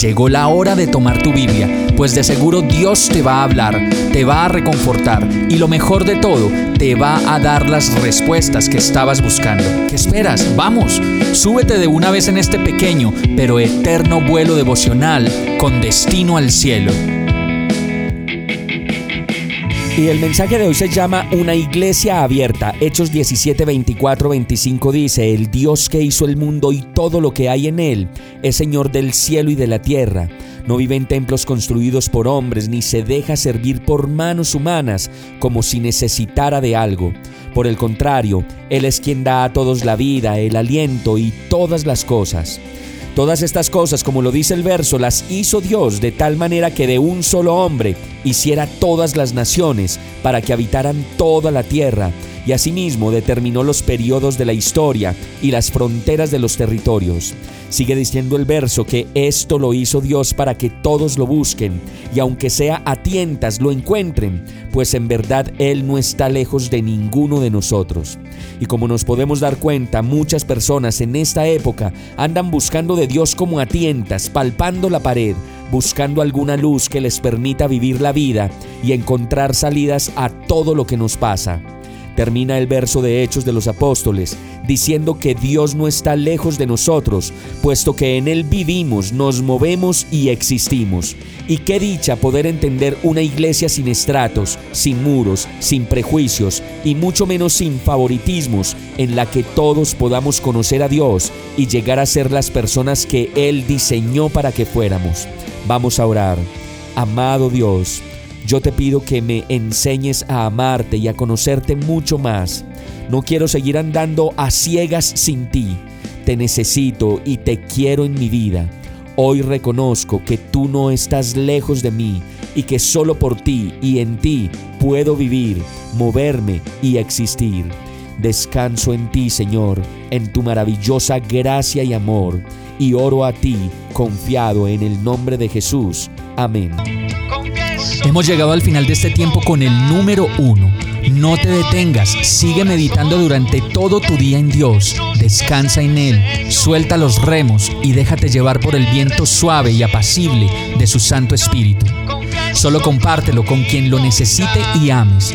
Llegó la hora de tomar tu Biblia, pues de seguro Dios te va a hablar, te va a reconfortar y lo mejor de todo, te va a dar las respuestas que estabas buscando. ¿Qué esperas? ¡Vamos! Súbete de una vez en este pequeño pero eterno vuelo devocional con destino al cielo. Y el mensaje de hoy se llama Una iglesia abierta. Hechos 17, 24, 25 dice: El Dios que hizo el mundo y todo lo que hay en él es Señor del cielo y de la tierra. No vive en templos construidos por hombres, ni se deja servir por manos humanas como si necesitara de algo. Por el contrario, Él es quien da a todos la vida, el aliento y todas las cosas. Todas estas cosas, como lo dice el verso, las hizo Dios de tal manera que de un solo hombre hiciera todas las naciones para que habitaran toda la tierra, y asimismo determinó los periodos de la historia y las fronteras de los territorios. Sigue diciendo el verso que esto lo hizo Dios para que todos lo busquen, y aunque sea a tientas lo encuentren, pues en verdad Él no está lejos de ninguno de nosotros. Y como nos podemos dar cuenta, muchas personas en esta época andan buscando de Dios como a tientas, palpando la pared, buscando alguna luz que les permita vivir la vida y encontrar salidas a todo lo que nos pasa. Termina el verso de Hechos de los Apóstoles diciendo que Dios no está lejos de nosotros, puesto que en Él vivimos, nos movemos y existimos. Y qué dicha poder entender una iglesia sin estratos, sin muros, sin prejuicios y mucho menos sin favoritismos, en la que todos podamos conocer a Dios y llegar a ser las personas que Él diseñó para que fuéramos. Vamos a orar. Amado Dios, yo te pido que me enseñes a amarte y a conocerte mucho más. No quiero seguir andando a ciegas sin ti. Te necesito y te quiero en mi vida. Hoy reconozco que tú no estás lejos de mí y que solo por ti y en ti puedo vivir, moverme y existir. Descanso en ti, Señor, en tu maravillosa gracia y amor, y oro a ti, confiado en el nombre de Jesús. Amén. Hemos llegado al final de este tiempo con el número uno. No te detengas, sigue meditando durante todo tu día en Dios. Descansa en Él, suelta los remos y déjate llevar por el viento suave y apacible de su Santo Espíritu. Solo compártelo con quien lo necesite y ames.